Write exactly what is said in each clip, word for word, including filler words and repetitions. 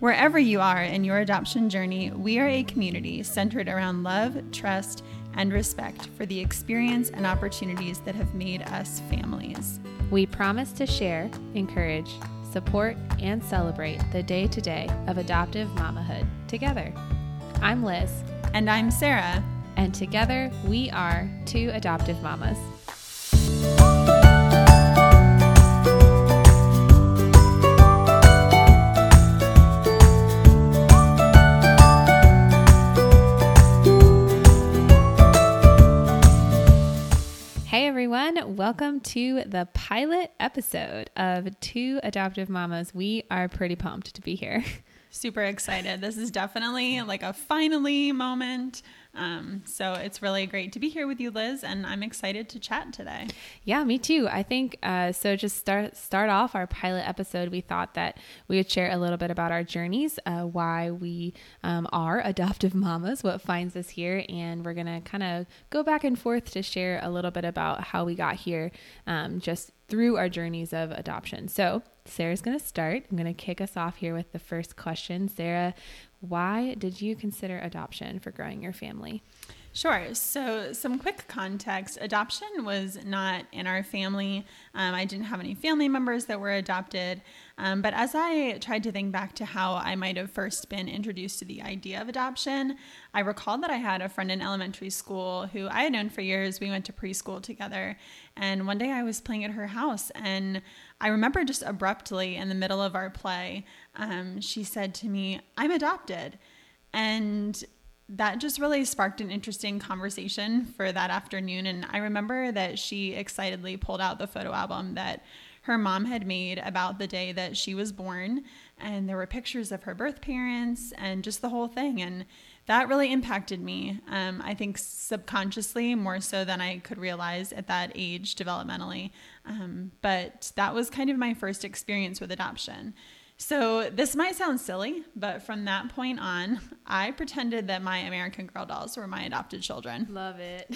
Wherever you are in your adoption journey, we are a community centered around love, trust, and respect for the experience and opportunities that have made us families. We promise to share, encourage, support, and celebrate the day-to-day of adoptive mamahood together. I'm Liz. And I'm Sarah. And together we are Two Adoptive Mamas. Hey everyone, welcome to the pilot episode of Two Adoptive Mamas. We are pretty pumped to be here. Super excited. This is definitely like a finally moment. Um, so it's really great to be here with you, Liz, and I'm excited to chat today. Yeah, me too. I think, uh, so just start, start off our pilot episode. We thought that we would share a little bit about our journeys, uh, why we, um, are adoptive mamas, what finds us here. And we're going to kind of go back and forth to share a little bit about how we got here, um, just through our journeys of adoption. So Sarah's going to start. I'm going to kick us off here with the first question. Sarah, why did you consider adoption for growing your family? Sure. So some quick context. Adoption was not in our family. Um, I didn't have any family members that were adopted. Um, but as I tried to think back to how I might have first been introduced to the idea of adoption, I recalled that I had a friend in elementary school who I had known for years. We went to preschool together. And one day I was playing at her house, and I remember just abruptly in the middle of our play, um, she said to me, "I'm adopted." And that just really sparked an interesting conversation for that afternoon. And I remember that she excitedly pulled out the photo album that her mom had made about the day that she was born. And there were pictures of her birth parents and just the whole thing. And that really impacted me, um, I think subconsciously, more so than I could realize at that age developmentally. Um, but that was kind of my first experience with adoption. So this might sound silly, but from that point on, I pretended that my American Girl dolls were my adopted children. Love it.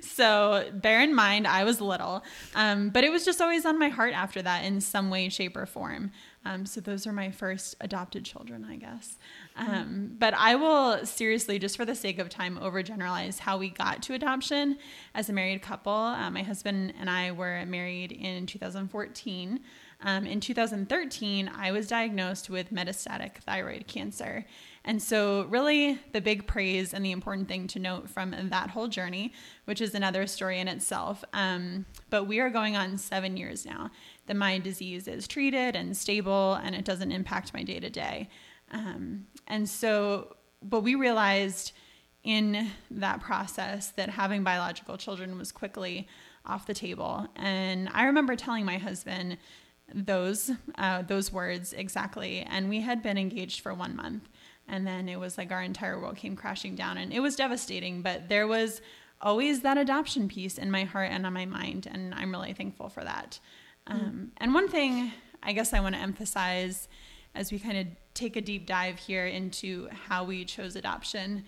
So bear in mind, I was little, um, but it was just always on my heart after that in some way, shape, or form. Um, so those are my first adopted children, I guess. Um, but I will seriously, just for the sake of time, overgeneralize how we got to adoption as a married couple. Um, my husband and I were married in two thousand fourteen. Um, in two thousand thirteen, I was diagnosed with metastatic thyroid cancer. And so really the big praise and the important thing to note from that whole journey, which is another story in itself, um, but we are going on seven years now that my disease is treated and stable, and it doesn't impact my day-to-day. Um, and so, but we realized in that process that having biological children was quickly off the table. And I remember telling my husband those uh, those words exactly, and we had been engaged for one month, and then it was like our entire world came crashing down, and it was devastating, but there was always that adoption piece in my heart and on my mind, and I'm really thankful for that. Mm-hmm. Um, and one thing I guess I want to emphasize as we kind of take a deep dive here into how we chose adoption,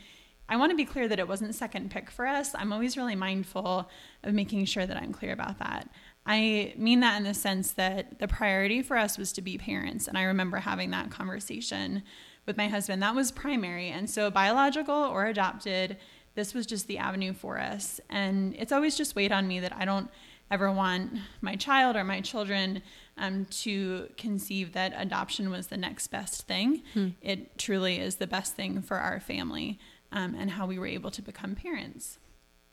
I want to be clear that it wasn't second pick for us. I'm always really mindful of making sure that I'm clear about that. I mean that in the sense that the priority for us was to be parents. And I remember having that conversation with my husband. That was primary. And so biological or adopted, this was just the avenue for us. And it's always just weighed on me that I don't ever want my child or my children um, to conceive that adoption was the next best thing. Hmm. It truly is the best thing for our family um, and how we were able to become parents.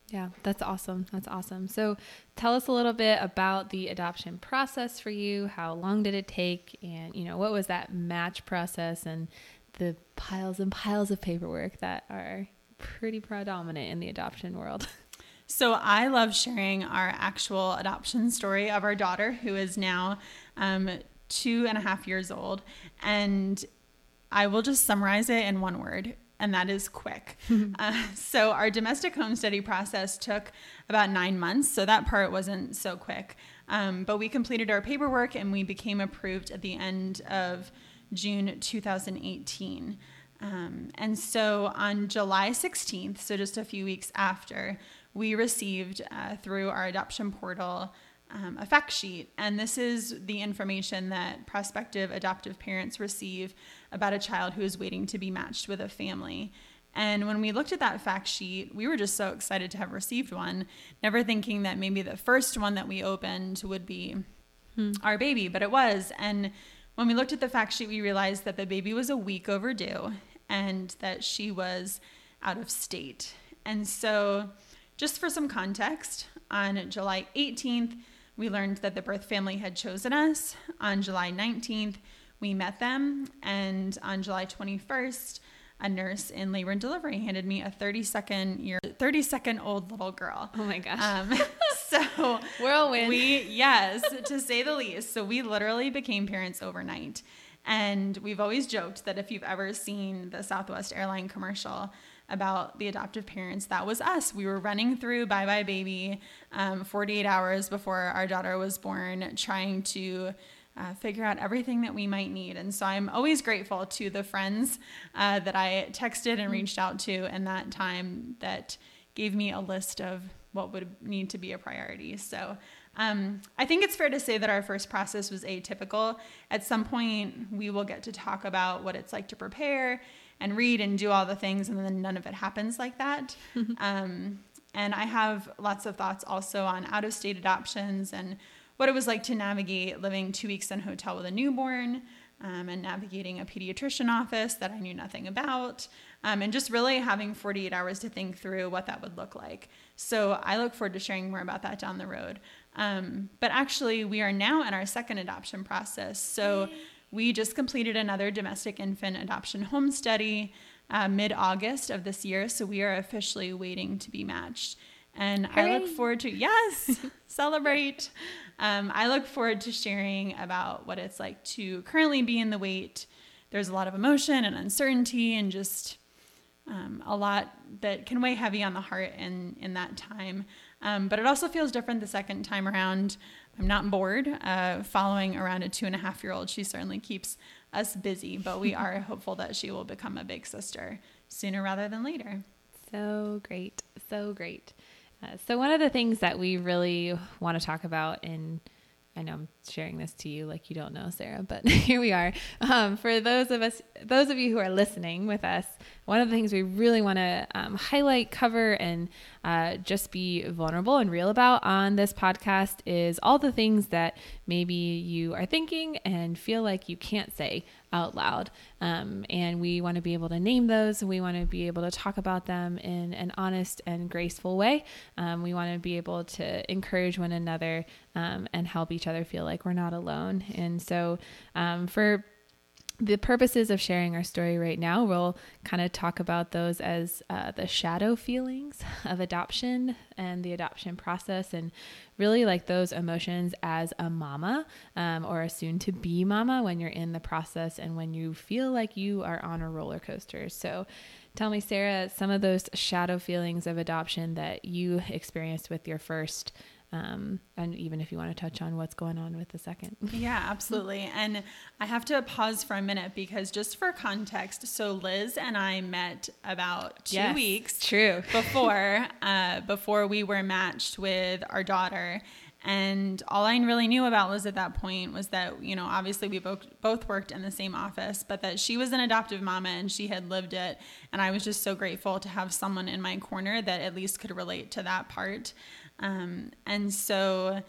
Yeah, that's awesome. That's awesome. So tell us a little bit about the adoption process for you. How long did it take? And, you know, what was that match process and the piles and piles of paperwork that are pretty predominant in the adoption world? So I love sharing our actual adoption story of our daughter, who is now um, two and a half years old. And I will just summarize it in one word. And that is quick. uh, so our domestic home study process took about nine months. So that part wasn't so quick. Um, but we completed our paperwork and we became approved at the end of June two thousand eighteen. Um, and so on July sixteenth, so just a few weeks after, we received uh, through our adoption portal um, a fact sheet. And this is the information that prospective adoptive parents receive about a child who is waiting to be matched with a family. And when we looked at that fact sheet, we were just so excited to have received one, never thinking that maybe the first one that we opened would be hmm. our baby, but it was. And when we looked at the fact sheet, we realized that the baby was a week overdue and that she was out of state. And so just for some context, on July eighteenth, we learned that the birth family had chosen us. On July nineteenth, we met them. And on July twenty-first, a nurse in labor and delivery handed me a thirty-second-year, thirty-second-old little girl. Oh my gosh! Um, so whirlwind. We yes, to say the least. So we literally became parents overnight, and we've always joked that if you've ever seen the Southwest Airline commercial about the adoptive parents, that was us. We were running through Bye Bye Baby, um, forty-eight hours before our daughter was born, trying to Uh, figure out everything that we might need. And so I'm always grateful to the friends uh, that I texted and reached out to in that time that gave me a list of what would need to be a priority. So um, I think it's fair to say that our first process was atypical. At some point, we will get to talk about what it's like to prepare and read and do all the things, and then none of it happens like that. um, and I have lots of thoughts also on out-of-state adoptions and what it was like to navigate living two weeks in a hotel with a newborn um, and navigating a pediatrician office that I knew nothing about, um, and just really having forty-eight hours to think through what that would look like. So I look forward to sharing more about that down the road. Um, but actually, we are now in our second adoption process. So we just completed another domestic infant adoption home study uh, mid-August of this year. So we are officially waiting to be matched. And Hooray. I look forward to, yes, celebrate. Um, I look forward to sharing about what it's like to currently be in the wait. There's a lot of emotion and uncertainty and just um, a lot that can weigh heavy on the heart in, in that time. Um, but it also feels different the second time around. I'm not bored. Uh, following around a two and a half year old, she certainly keeps us busy, but we are hopeful that she will become a big sister sooner rather than later. So great. So great. So one of the things that we really want to talk about, and I know I'm sharing this to you like you don't know, Sarah, but here we are. Um, for those of us, those of you who are listening with us, one of the things we really want to um, highlight, cover, and uh, just be vulnerable and real about on this podcast is all the things that maybe you are thinking and feel like you can't say out loud. Um, and we want to be able to name those. We want to be able to talk about them in an honest and graceful way. Um, we want to be able to encourage one another um, and help each other feel like we're not alone. And so um, for the purposes of sharing our story right now, we'll kind of talk about those as uh, the shadow feelings of adoption and the adoption process, and really like those emotions as a mama um, or a soon-to-be mama when you're in the process and when you feel like you are on a roller coaster. So tell me, Sarah, some of those shadow feelings of adoption that you experienced with your first. Um, and even if you want to touch on what's going on with the second. Yeah, absolutely. And I have to pause for a minute because just for context, so Liz and I met about two yes, weeks true. before, uh, before we were matched with our daughter. And all I really knew about Liz at that point was that, you know, obviously we both both worked in the same office, but that she was an adoptive mama and she had lived it. And I was just so grateful to have someone in my corner that at least could relate to that part. Um, and so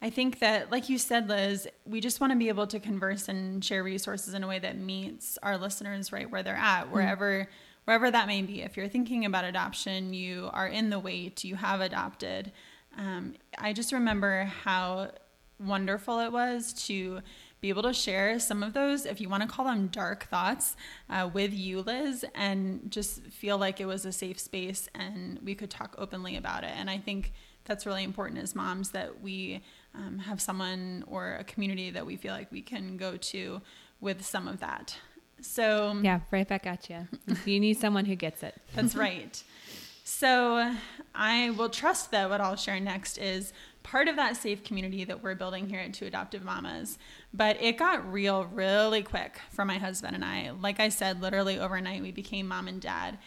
I think that, like you said, Liz, we just want to be able to converse and share resources in a way that meets our listeners right where they're at, wherever, mm-hmm. wherever that may be. If you're thinking about adoption, you are in the wait, you have adopted. Um, I just remember how wonderful it was to be able to share some of those, if you want to call them dark thoughts, uh, with you, Liz, and just feel like it was a safe space and we could talk openly about it. And I think that's really important as moms, that we um, have someone or a community that we feel like we can go to with some of that. So yeah, right back at you. You need someone who gets it. That's right. So I will trust that what I'll share next is part of that safe community that we're building here at Two Adoptive Mamas. But it got real really quick for my husband and I. Like I said, literally overnight we became mom and dad.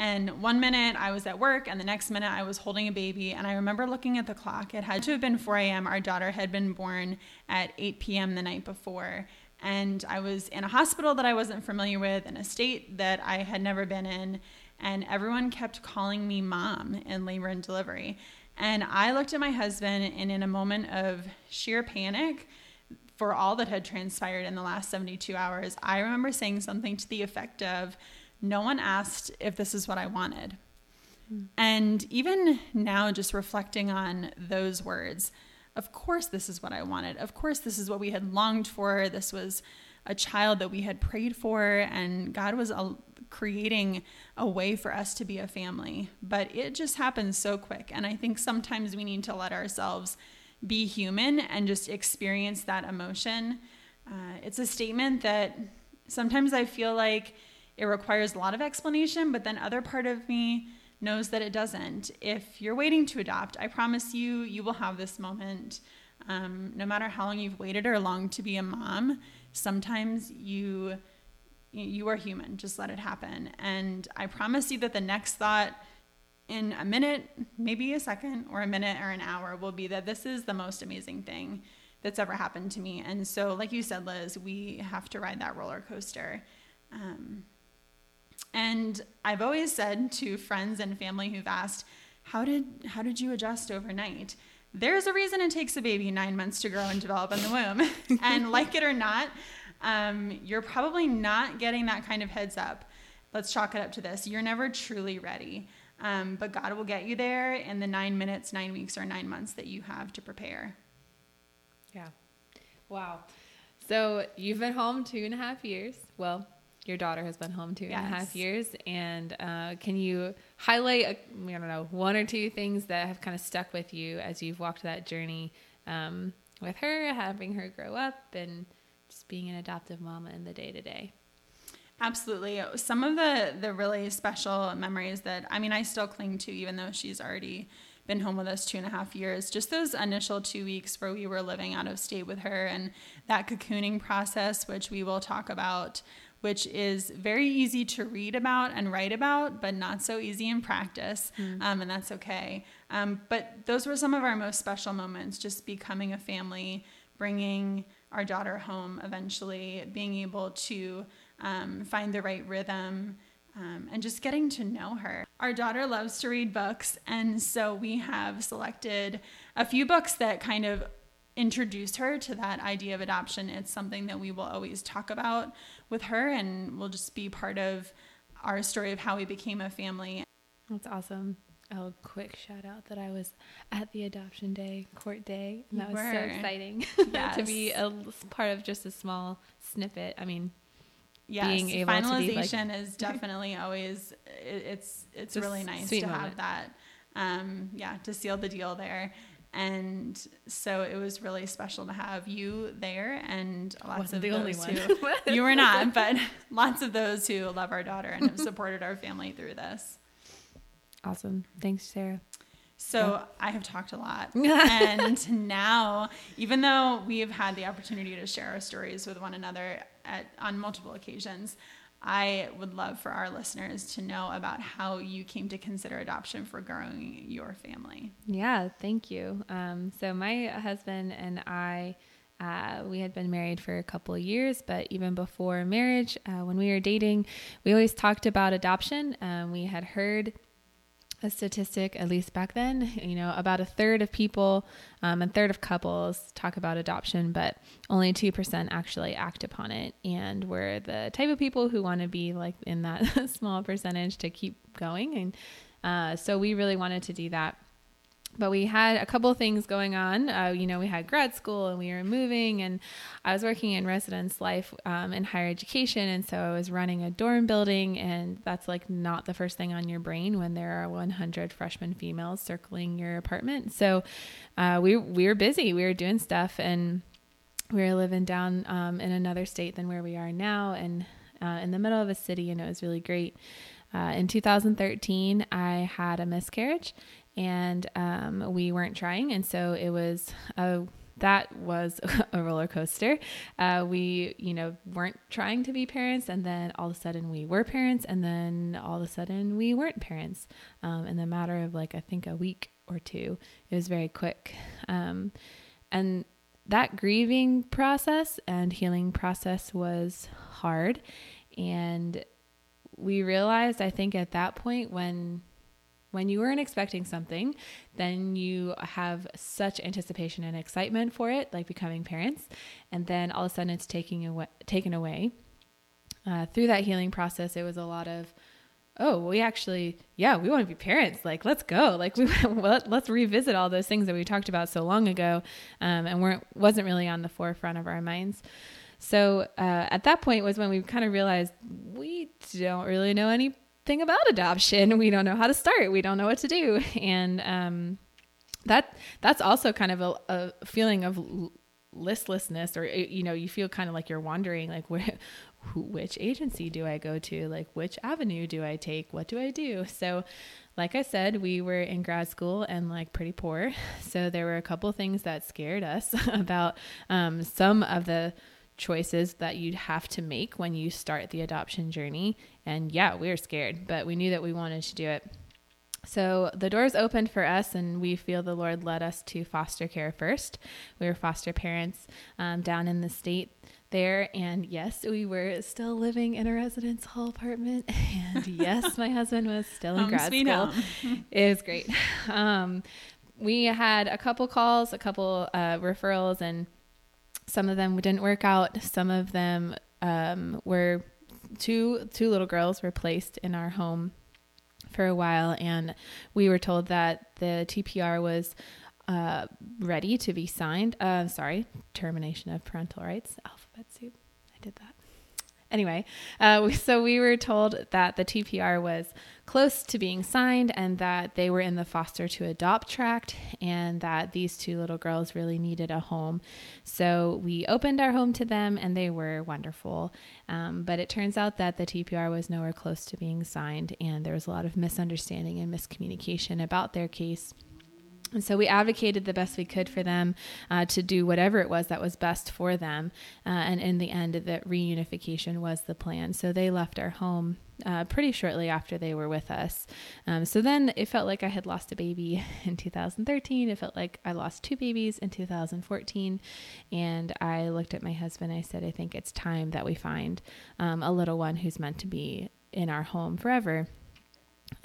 And one minute I was at work and the next minute I was holding a baby. And I remember looking at the clock. It had to have been four a.m. Our daughter had been born at eight p.m. the night before. And I was in a hospital that I wasn't familiar with, in a state that I had never been in. And everyone kept calling me mom in labor and delivery. And I looked at my husband, and in a moment of sheer panic for all that had transpired in the last seventy-two hours, I remember saying something to the effect of, "No one asked if this is what I wanted." Mm. And even now, just reflecting on those words, of course this is what I wanted. Of course this is what we had longed for. This was a child that we had prayed for, and God was a, creating a way for us to be a family. But it just happens so quick. And I think sometimes we need to let ourselves be human and just experience that emotion. Uh, it's a statement that sometimes I feel like it requires a lot of explanation, but then other part of me knows that it doesn't. If you're waiting to adopt, I promise you, you will have this moment. Um, no matter how long you've waited or longed to be a mom, sometimes you you are human. Just let it happen. And I promise you that the next thought in a minute, maybe a second, or a minute or an hour will be that this is the most amazing thing that's ever happened to me. And so, like you said, Liz, we have to ride that roller coaster. Um, and I've always said to friends and family who've asked, how did how did you adjust overnight? There's a reason it takes a baby nine months to grow and develop in the womb. And like it or not, um, you're probably not getting that kind of heads up. Let's chalk it up to this. You're never truly ready. Um, but God will get you there in the nine minutes, nine weeks, or nine months that you have to prepare. Yeah. Wow. So you've been home two and a half years. Well, your daughter has been home two yes. and a half years. And uh, can you highlight, a, I don't know, one or two things that have kind of stuck with you as you've walked that journey um, with her, having her grow up, and just being an adoptive mama in the day-to-day? Absolutely. Some of the, the really special memories that, I mean, I still cling to, even though she's already been home with us two and a half years, just those initial two weeks where we were living out of state with her, and that cocooning process, which we will talk about, which is very easy to read about and write about, but not so easy in practice, mm. um, and that's okay. Um, but those were some of our most special moments, just becoming a family, bringing our daughter home eventually, being able to um, find the right rhythm, um, and just getting to know her. Our daughter loves to read books, and so we have selected a few books that kind of introduce her to that idea of adoption. It's something that we will always talk about with her, and will just be part of our story of how we became a family. That's awesome. Oh, quick shout out that I was at the adoption day, court day, and that you was were. so exciting yes. to be a part of just a small snippet. I mean, yes, being able finalization to be like, is definitely always, it's, it's, it's really nice to moment. have that. Um, yeah, to seal the deal there. And so it was really special to have you there, and lots of the only one. Who, you were not, but lots of those who love our daughter and have supported our family through this. Awesome. Thanks, Sarah. So yeah. I have talked a lot. And now, even though we have had the opportunity to share our stories with one another at, on multiple occasions, I would love for our listeners to know about how you came to consider adoption for growing your family. Yeah, thank you. Um, so my husband and I, uh, we had been married for a couple of years, but even before marriage, uh, when we were dating, we always talked about adoption. Um, we had heard a statistic, at least back then, you know, about a third of people, um, a third of couples talk about adoption, but only two percent actually act upon it. And we're the type of people who want to be like in that small percentage to keep going. And, uh, so we really wanted to do that, but we had a couple of things going on. Uh, you know, we had grad school and we were moving, and I was working in residence life, um, in higher education. And so I was running a dorm building, and that's like not the first thing on your brain when there are one hundred freshman females circling your apartment. So, uh, we, we were busy, we were doing stuff, and we were living down, um, in another state than where we are now. And, uh, in the middle of a city, and it was really great. Uh, in two thousand thirteen, I had a miscarriage. And, um, we weren't trying. And so it was a that was a roller coaster. Uh, we, you know, weren't trying to be parents, and then all of a sudden we were parents, and then all of a sudden we weren't parents. Um, in the matter of like, I think a week or two, it was very quick. Um, and that grieving process and healing process was hard. And we realized, I think at that point, when When you weren't expecting something, then you have such anticipation and excitement for it, like becoming parents, and then all of a sudden it's taking away, taken away. Uh, through that healing process, it was a lot of, oh, we actually, yeah, we want to be parents. Like, let's go. Like, we let's revisit all those things that we talked about so long ago, um, and weren't wasn't really on the forefront of our minds. So uh, at that point was when we kind of realized we don't really know any thing about adoption. We don't know how to start. We don't know what to do. And, um, that, that's also kind of a, a feeling of listlessness, or, you know, you feel kind of like you're wandering, like where, who, which agency do I go to? Like, which avenue do I take? What do I do? So like I said, we were in grad school and like pretty poor. So there were a couple things that scared us about, um, some of the choices that you'd have to make when you start the adoption journey. And yeah, we were scared, but we knew that we wanted to do it. So the doors opened for us, and we feel the Lord led us to foster care first. We were foster parents um, down in the state there. And yes, we were still living in a residence hall apartment. And yes, my husband was still in um, grad school. It was great. Um, we had a couple calls, a couple uh, referrals, and some of them didn't work out. Some of them um, were two two little girls were placed in our home for a while, and we were told that the T P R was uh, ready to be signed. Uh, sorry, termination of parental rights. Alphabet soup. I did that. Anyway, uh, so we were told that the T P R was close to being signed, and that they were in the foster to adopt tract, and that these two little girls really needed a home. So we opened our home to them, and they were wonderful. Um, but it turns out that the T P R was nowhere close to being signed, and there was a lot of misunderstanding and miscommunication about their case. And so we advocated the best we could for them uh, to do whatever it was that was best for them. Uh, and in the end, that reunification was the plan. So they left our home uh, pretty shortly after they were with us. Um, so then it felt like I had lost a baby in two thousand thirteen. It felt like I lost two babies in two thousand fourteen. And I looked at my husband. I said, I think it's time that we find um, a little one who's meant to be in our home forever.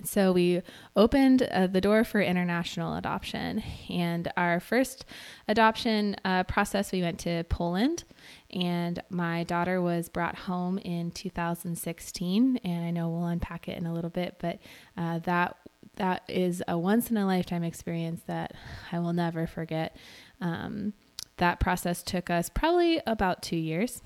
So we opened uh, the door for international adoption, and our first adoption uh, process, we went to Poland, and my daughter was brought home in two thousand sixteen, and I know we'll unpack it in a little bit, but uh, that that is a once in a lifetime experience that I will never forget. Um, that process took us probably about two years.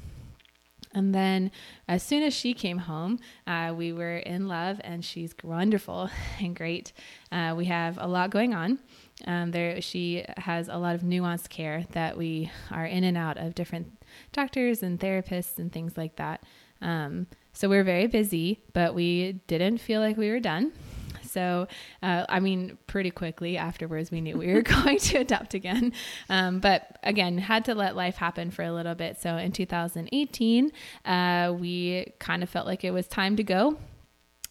And then as soon as she came home, uh, we were in love, and she's wonderful and great. Uh, we have a lot going on. Um, there, she has a lot of nuanced care that we are in and out of different doctors and therapists and things like that. Um, so we're very busy, but we didn't feel like we were done. So, uh, I mean, pretty quickly afterwards, we knew we were going to adopt again. Um, but again, had to let life happen for a little bit. So in two thousand eighteen, uh, we kind of felt like it was time to go.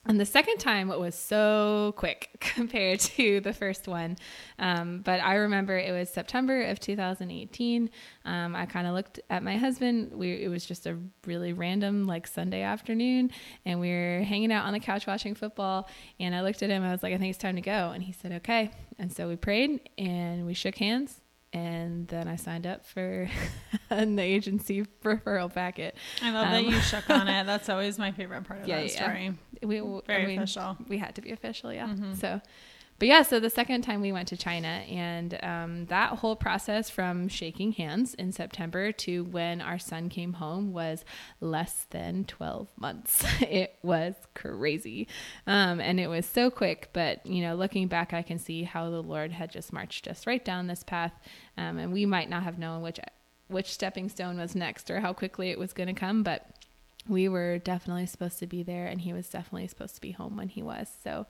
And the second time, it was so quick compared to the first one. Um, but I remember it was September of two thousand eighteen. Um, I kind of looked at my husband. We, it was just a really random like Sunday afternoon, and we were hanging out on the couch watching football. And I looked at him. I was like, I think it's time to go. And he said, okay. And so we prayed, and we shook hands. And then I signed up for an agency referral packet. I love um, that you shook on it. That's always my favorite part of yeah, that yeah. story. We, we, Very I mean, official. We had to be official, yeah. Mm-hmm. So, but yeah, so the second time we went to China, and um, that whole process from shaking hands in September to when our son came home was less than twelve months. It was crazy. Um, and it was so quick, but you know, looking back, I can see how the Lord had just marched us right down this path. Um, and we might not have known which, which stepping stone was next or how quickly it was going to come, but we were definitely supposed to be there, and he was definitely supposed to be home when he was. So,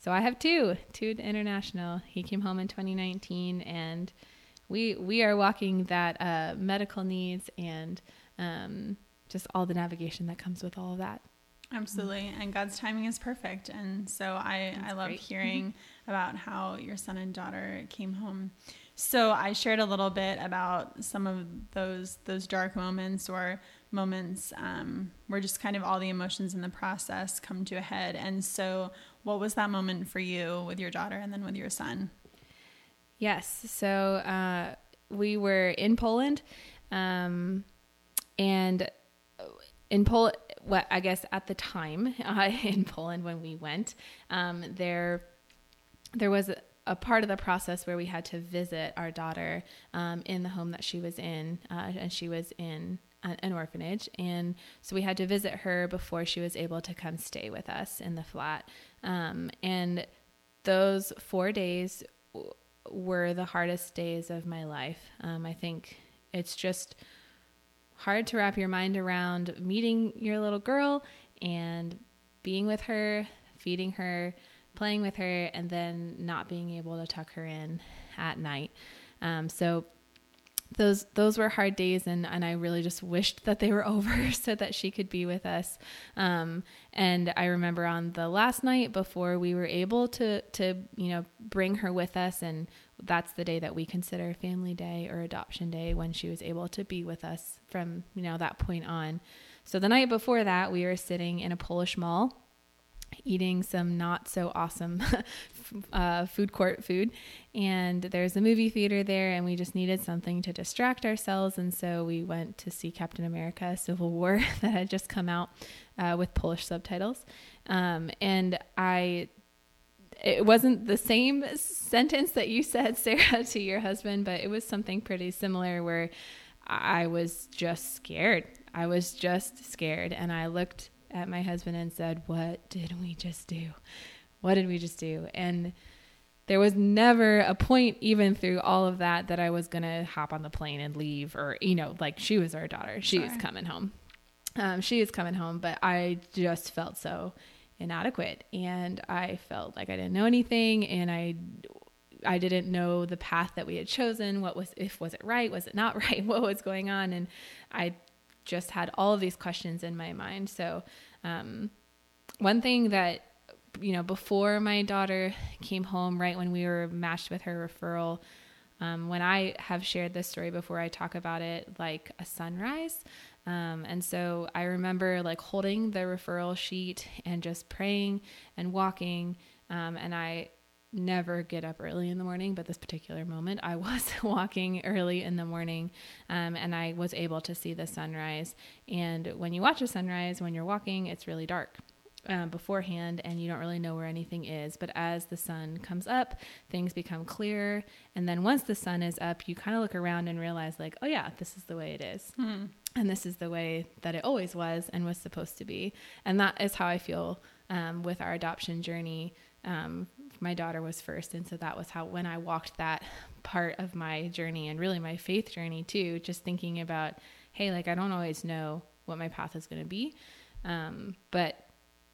so I have two, two international. He came home in twenty nineteen, and we we are walking that uh, medical needs and um, just all the navigation that comes with all of that. Absolutely. And God's timing is perfect. And so I, I love hearing about how your son and daughter came home. So I shared a little bit about some of those those dark moments or moments um, where just kind of all the emotions in the process come to a head. And so what was that moment for you with your daughter and then with your son? Yes. So uh, we were in Poland um, and in Poland, well, I guess at the time uh, in Poland when we went, um, there there was a, a part of the process where we had to visit our daughter um, in the home that she was in, uh, and she was in an orphanage. And so we had to visit her before she was able to come stay with us in the flat. Um, and those four days w- were the hardest days of my life. Um, I think it's just hard to wrap your mind around meeting your little girl and being with her, feeding her, playing with her, and then not being able to tuck her in at night. Um, so those, those were hard days, and, and I really just wished that they were over so that she could be with us. Um, and I remember on the last night before we were able to, to, you know, bring her with us, and that's the day that we consider family day or adoption day, when she was able to be with us from, you know, that point on. So the night before that, we were sitting in a Polish mall eating some not so awesome uh, food court food. And there's a movie theater there, and we just needed something to distract ourselves. And so we went to see Captain America Civil War that had just come out uh, with Polish subtitles. Um, and I, it wasn't the same sentence that you said, Sarah, to your husband, but it was something pretty similar where I was just scared. I was just scared. And I looked at my husband and said, what did we just do? What did we just do? And there was never a point, even through all of that, that I was going to hop on the plane and leave, or, you know, like, she was our daughter. She Sorry. is coming home. Um, she is coming home, but I just felt so inadequate, and I felt like I didn't know anything. And I, I didn't know the path that we had chosen. What was, if, was it right? Was it not right? What was going on? And I just had all of these questions in my mind. So, um, one thing that, you know, before my daughter came home, right when we were matched with her referral, um, when I have shared this story before, I talk about it like a sunrise. Um, and so I remember like holding the referral sheet and just praying and walking. Um, and I never get up early in the morning, but this particular moment I was walking early in the morning, um, and I was able to see the sunrise. And when you watch a sunrise, when you're walking, it's really dark uh, beforehand, and you don't really know where anything is. But as the sun comes up, things become clearer. And then once the sun is up, you kind of look around and realize like, oh yeah, this is the way it is. Mm. And this is the way that it always was and was supposed to be. And that is how I feel um, with our adoption journey. Um, my daughter was first. And so that was how, when I walked that part of my journey, and really my faith journey too, just thinking about, hey, like, I don't always know what my path is going to be. Um, but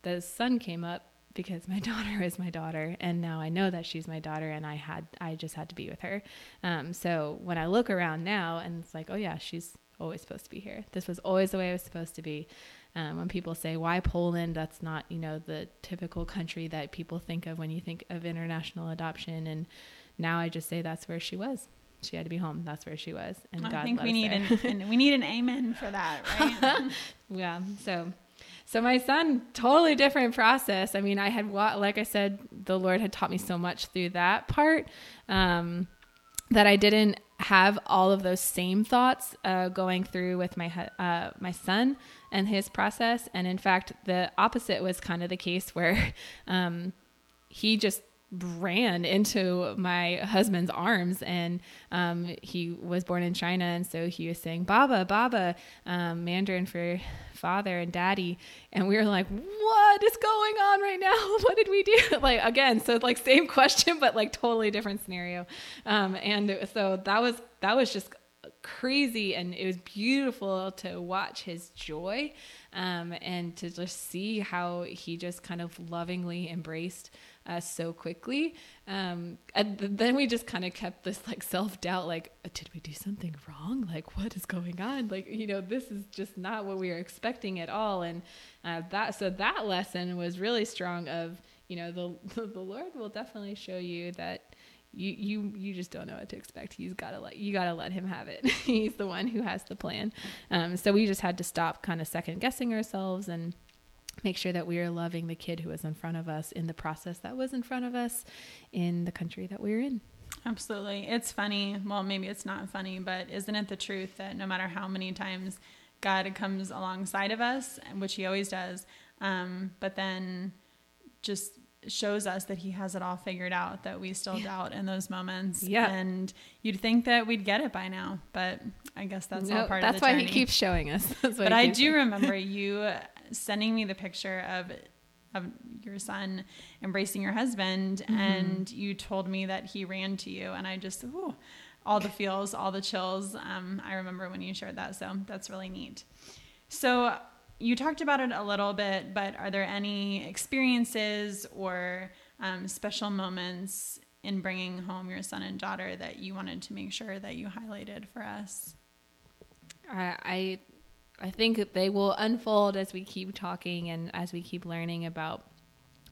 the sun came up because my daughter is my daughter. And now I know that she's my daughter, and I had, I just had to be with her. Um, so when I look around now, and it's like, oh yeah, she's always supposed to be here. This was always the way I was supposed to be. Um, when people say, why Poland? That's not, you know, the typical country that people think of when you think of international adoption. And now I just say, that's where she was. She had to be home. That's where she was. And I God think we need an, an we need an amen for that, right? Yeah. So, so my son, totally different process. I mean, I had, like I said, the Lord had taught me so much through that part, um, that I didn't have all of those same thoughts uh, going through with my uh, my son and his process. And in fact, the opposite was kind of the case, where um, he just ran into my husband's arms, and um, he was born in China. And so he was saying, Baba, Baba, um, Mandarin for father and daddy. And we were like, what is going on right now? What did we do? Like, again, so like same question, but like totally different scenario. Um, and so that was, that was just crazy, and it was beautiful to watch his joy, um, and to just see how he just kind of lovingly embraced us so quickly. Um, and then we just kind of kept this like self-doubt, like, did we do something wrong? Like, what is going on? Like, you know, this is just not what we were expecting at all. And uh, that, so that lesson was really strong of, you know, the the Lord will definitely show you that You, you you just don't know what to expect. He's gotta let you gotta let him have it. He's the one who has the plan. Um, so we just had to stop kind of second guessing ourselves and make sure that we are loving the kid who was in front of us in the process that was in front of us in the country that we were in. Absolutely. It's funny. Well, maybe it's not funny, but isn't it the truth that no matter how many times God comes alongside of us, which he always does, um, but then just shows us that he has it all figured out, that we still yeah. doubt in those moments. Yeah. And you'd think that we'd get it by now, but I guess that's no, all part that's of the journey. That's why he keeps showing us. But I do remember you sending me the picture of of your son embracing your husband, mm-hmm. and you told me that he ran to you, and I just, ooh, all the feels, all the chills. Um, I remember when you shared that, so that's really neat. So you talked about it a little bit, but are there any experiences or um, special moments in bringing home your son and daughter that you wanted to make sure that you highlighted for us? I I think they will unfold as we keep talking and as we keep learning about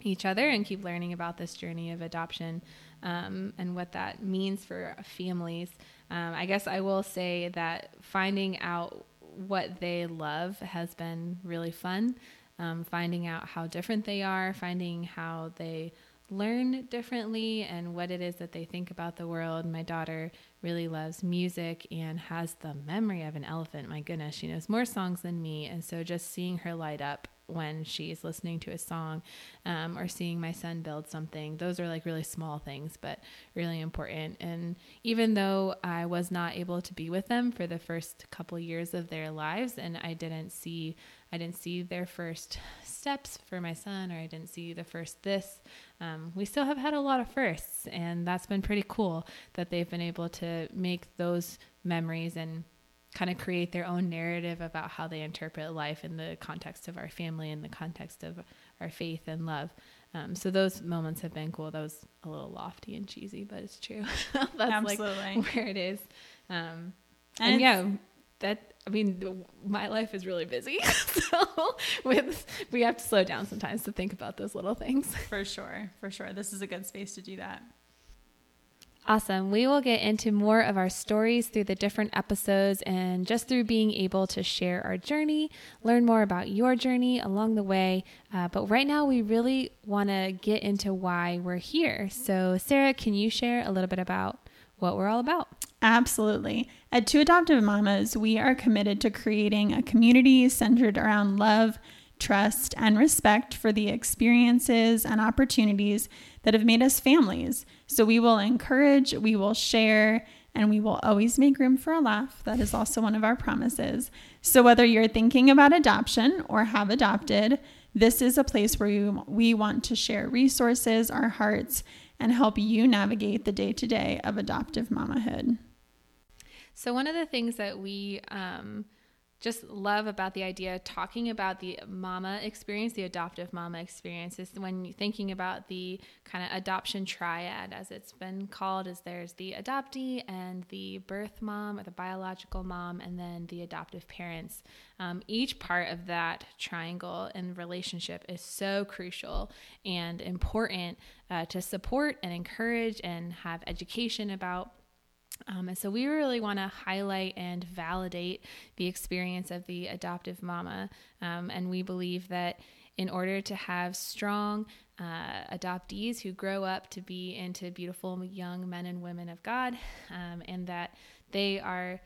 each other and keep learning about this journey of adoption um, and what that means for families. Um, I guess I will say that finding out what they love has been really fun. Um, finding out how different they are, finding how they learn differently and what it is that they think about the world. My daughter really loves music and has the memory of an elephant. My goodness, she knows more songs than me. And so just seeing her light up when she's listening to a song, um, or seeing my son build something, those are like really small things, but really important. And even though I was not able to be with them for the first couple years of their lives, and I didn't see, I didn't see their first steps for my son, or I didn't see the first this, um, we still have had a lot of firsts, and that's been pretty cool that they've been able to make those memories and kind of create their own narrative about how they interpret life in the context of our family and the context of our faith and love. Um, so those moments have been cool. That was a little lofty and cheesy, but it's true. That's absolutely like where it is. Um, and, and yeah, that, I mean, my life is really busy. So with, we have to slow down sometimes to think about those little things. For sure. For sure. This is a good space to do that. Awesome. We will get into more of our stories through the different episodes and just through being able to share our journey, learn more about your journey along the way. Uh, but right now we really want to get into why we're here. So Sarah, can you share a little bit about what we're all about? Absolutely. At Two Adoptive Mamas, we are committed to creating a community centered around love, trust, and respect for the experiences and opportunities that have made us families. So we will encourage, we will share, and we will always make room for a laugh. That is also one of our promises. So whether you're thinking about adoption or have adopted, this is a place where we, we want to share resources, our hearts, and help you navigate the day-to-day of adoptive mamahood. So one of the things that we um, just love about the idea, talking about the mama experience, the adoptive mama experience, is when you're thinking about the kind of adoption triad, as it's been called, is there's the adoptee and the birth mom or the biological mom, and then the adoptive parents. Um, each part of that triangle and relationship is so crucial and important uh, to support and encourage and have education about. Um, and so we really want to highlight and validate the experience of the adoptive mama. Um, and we believe that in order to have strong uh, adoptees who grow up to be into beautiful young men and women of God, um, and that they are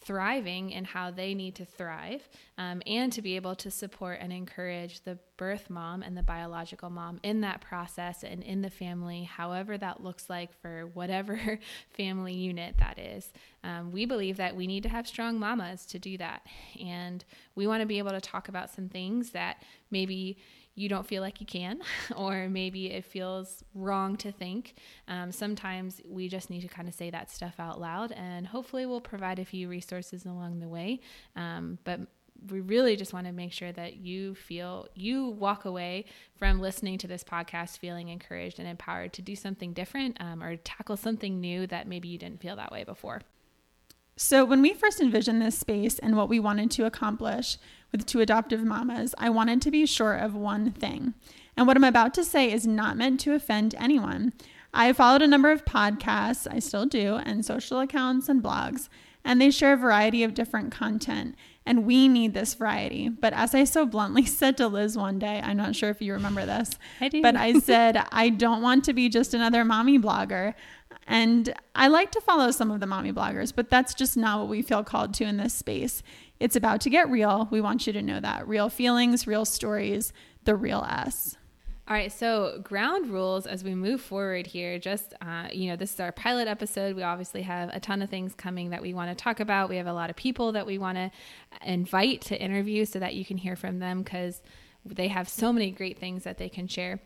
thriving in how they need to thrive, um, and to be able to support and encourage the birth mom and the biological mom in that process and in the family, however that looks like for whatever family unit that is. Um, we believe that we need to have strong mamas to do that. And we want to be able to talk about some things that maybe you don't feel like you can, or maybe it feels wrong to think. Um, sometimes we just need to kind of say that stuff out loud, and hopefully we'll provide a few resources along the way. Um, but we really just want to make sure that you feel, you walk away from listening to this podcast feeling encouraged and empowered to do something different, um, or tackle something new that maybe you didn't feel that way before. So when we first envisioned this space and what we wanted to accomplish with Two Adoptive Mamas, I wanted to be sure of one thing. And what I'm about to say is not meant to offend anyone. I followed a number of podcasts, I still do, and social accounts and blogs, and they share a variety of different content. And we need this variety. But as I so bluntly said to Liz one day, I'm not sure if you remember this, I do. But I said, I don't want to be just another mommy blogger. And I like to follow some of the mommy bloggers, but that's just not what we feel called to in this space. It's about to get real. We want you to know that. Real feelings, real stories, the real us. All right, so ground rules as we move forward here, just, uh, you know, this is our pilot episode. We obviously have a ton of things coming that we want to talk about. We have a lot of people that we want to invite to interview so that you can hear from them, because they have so many great things that they can share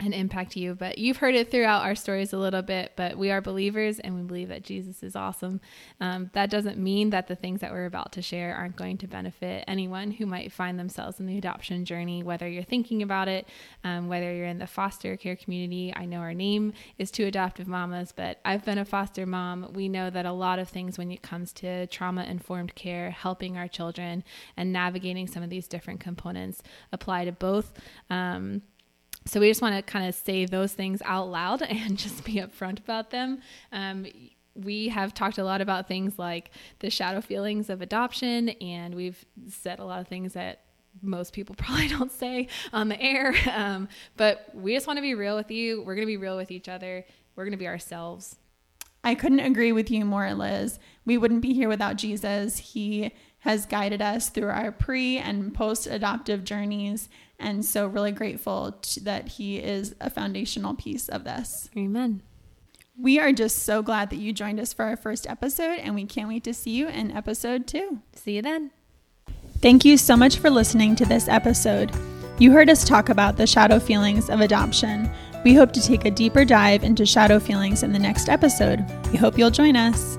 and impact you. But you've heard it throughout our stories a little bit, but we are believers and we believe that Jesus is awesome. Um, that doesn't mean that the things that we're about to share aren't going to benefit anyone who might find themselves in the adoption journey, whether you're thinking about it, um, whether you're in the foster care community. I know our name is Two Adoptive Mamas, but I've been a foster mom. We know that a lot of things when it comes to trauma-informed care, helping our children and navigating some of these different components apply to both, um, so we just want to kind of say those things out loud and just be upfront about them. Um, we have talked a lot about things like the shadow feelings of adoption, and we've said a lot of things that most people probably don't say on the air. Um, but we just want to be real with you. We're going to be real with each other. We're going to be ourselves. I couldn't agree with you more, Liz. We wouldn't be here without Jesus. He has guided us through our pre and post adoptive journeys. And so really grateful to, that he is a foundational piece of this. Amen. We are just so glad that you joined us for our first episode, and we can't wait to see you in episode two. See you then. Thank you so much for listening to this episode. You heard us talk about the shadow feelings of adoption. We hope to take a deeper dive into shadow feelings in the next episode. We hope you'll join us.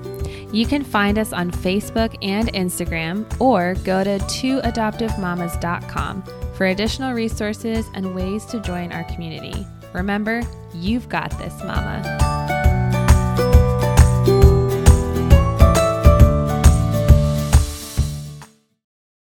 You can find us on Facebook and Instagram, or go to two adoptive mamas dot com for additional resources and ways to join our community. Remember, you've got this, Mama.